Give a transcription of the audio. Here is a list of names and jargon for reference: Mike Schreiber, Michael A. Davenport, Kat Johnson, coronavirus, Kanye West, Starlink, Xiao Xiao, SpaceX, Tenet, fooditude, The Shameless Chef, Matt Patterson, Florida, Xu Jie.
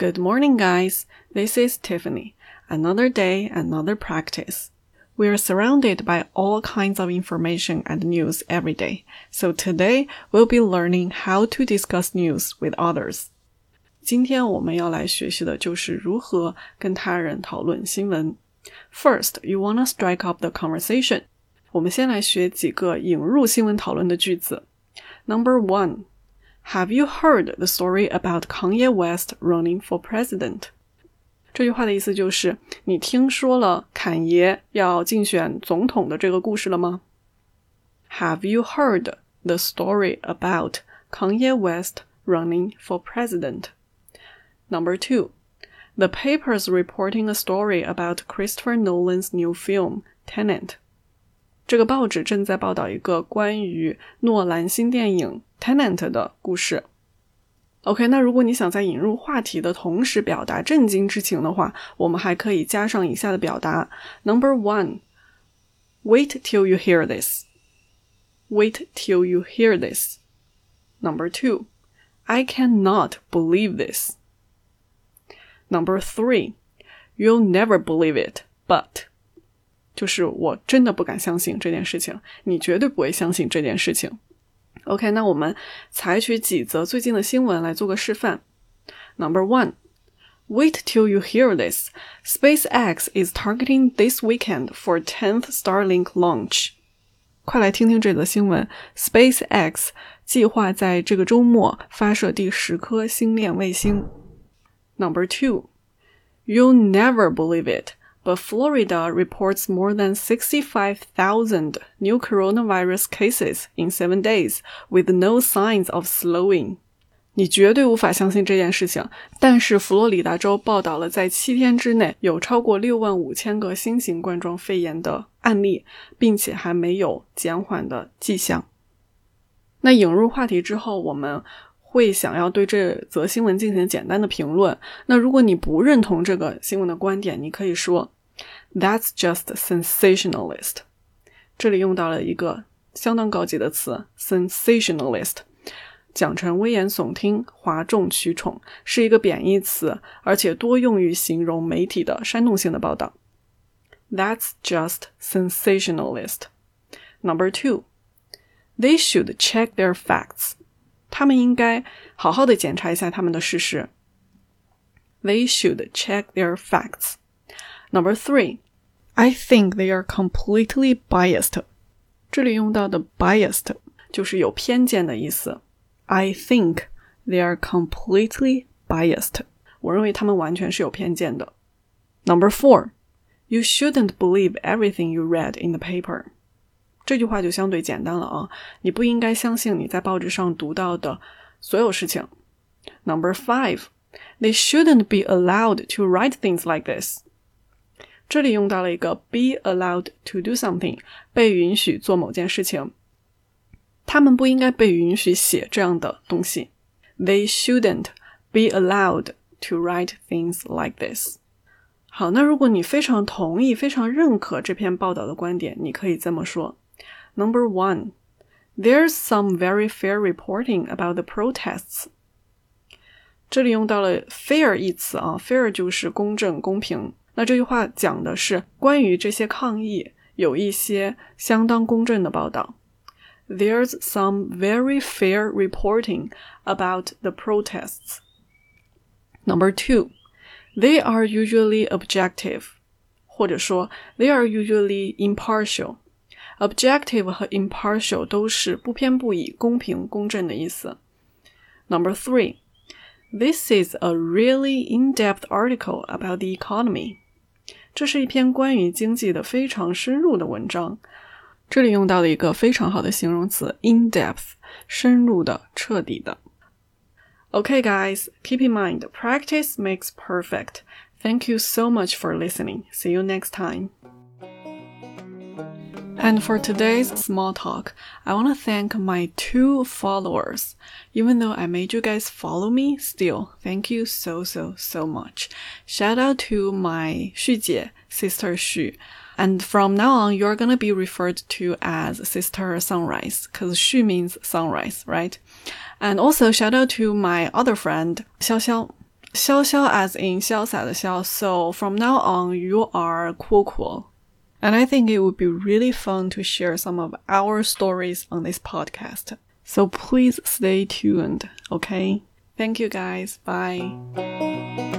Good morning, guys. This is Tiffany. Another day, another practice. We are surrounded by all kinds of information and news every day. So today, we'll be learning how to discuss news with others. 今天我们要来学习的就是如何跟他人讨论新闻。First, you want to strike up the conversation. 我们先来学几个引入新闻讨论的句子。Number 1.Have you heard the story about Kanye West running for president? 这句话的意思就是，你听说了坎爷要竞选总统的这个故事了吗？ Have you heard the story about Kanye West running for president? Number 2, the paper's reporting a story about Christopher Nolan's new film, Tenet. 这个报纸正在报道一个关于诺兰新电影Tenet 的故事。OK, 那如果你想在引入话题的同时表达震惊之情的话，我们还可以加上以下的表达。Number 1, wait till you hear this. Wait till you hear this. Number 2, I cannot believe this. Number 3, you'll never believe it, but. 就是我真的不敢相信这件事情，你绝对不会相信这件事情。OK, 那我们采取几则最近的新闻来做个示范。Number 1, wait till you hear this. SpaceX is targeting this weekend for 10th Starlink launch. 快来听听这则新闻。SpaceX 计划在这个周末发射第10颗星链卫星。Number 2, you'll never believe it, but Florida reports more than 65,000 new coronavirus cases in 7 days, with no signs of slowing. 你绝对无法相信这件事情，但是佛罗里达州报道了在7天之内有超过65,000个新型冠状肺炎的案例，并且还没有减缓的迹象。那引入话题之后，我们会想要对这则新闻进行简单的评论。那如果你不认同这个新闻的观点，你可以说 That's just sensationalist. 这里用到了一个相当高级的词 sensationalist， 讲成危言耸听、哗众取宠，是一个贬义词，而且多用于形容媒体的煽动性的报道。That's just sensationalist. Number 2, they should check their facts.他们应该好好的检查一下他们的事实。They should check their facts. Number 3, I think they are completely biased. 这里用到的 biased 就是有偏见的意思。I think they are completely biased. 我认为他们完全是有偏见的。Number 4, you shouldn't believe everything you read in the paper.这句话就相对简单了啊，你不应该相信你在报纸上读到的所有事情。Number 5, they shouldn't be allowed to write things like this. 这里用到了一个 be allowed to do something, 被允许做某件事情。他们不应该被允许写这样的东西。They shouldn't be allowed to write things like this.好，那如果你非常同意、非常认可这篇报道的观点，你可以这么说。Number 1, there's some very fair reporting about the protests. 这里用到了 fair 一词啊 ，fair 就是公正、公平。那这句话讲的是关于这些抗议有一些相当公正的报道。There's some very fair reporting about the protests. Number 2.They are usually objective, 或者说 they are usually impartial. Objective 和 impartial 都是不偏不倚、公平、公正的意思。Number 3, this is a really in-depth article about the economy. 这是一篇关于经济的非常深入的文章。这里用到了一个非常好的形容词 in-depth, 深入的、彻底的。Okay, guys, keep in mind, practice makes perfect. Thank you so much for listening. See you next time. And for today's small talk, I want to thank my 2 followers. Even though I made you guys follow me, still, thank you so much. Shout out to my Xu Jie, Sister Xu.And from now on, you're gonna be referred to as Sister Sunrise, because Xu means sunrise, right? And also shout out to my other friend, Xiao Xiao. Xiao Xiao as in 潇洒的潇 So from now on, you are Kuo Kuo. And I think it would be really fun to share some of our stories on this podcast. So please stay tuned, okay? Thank you guys. Bye.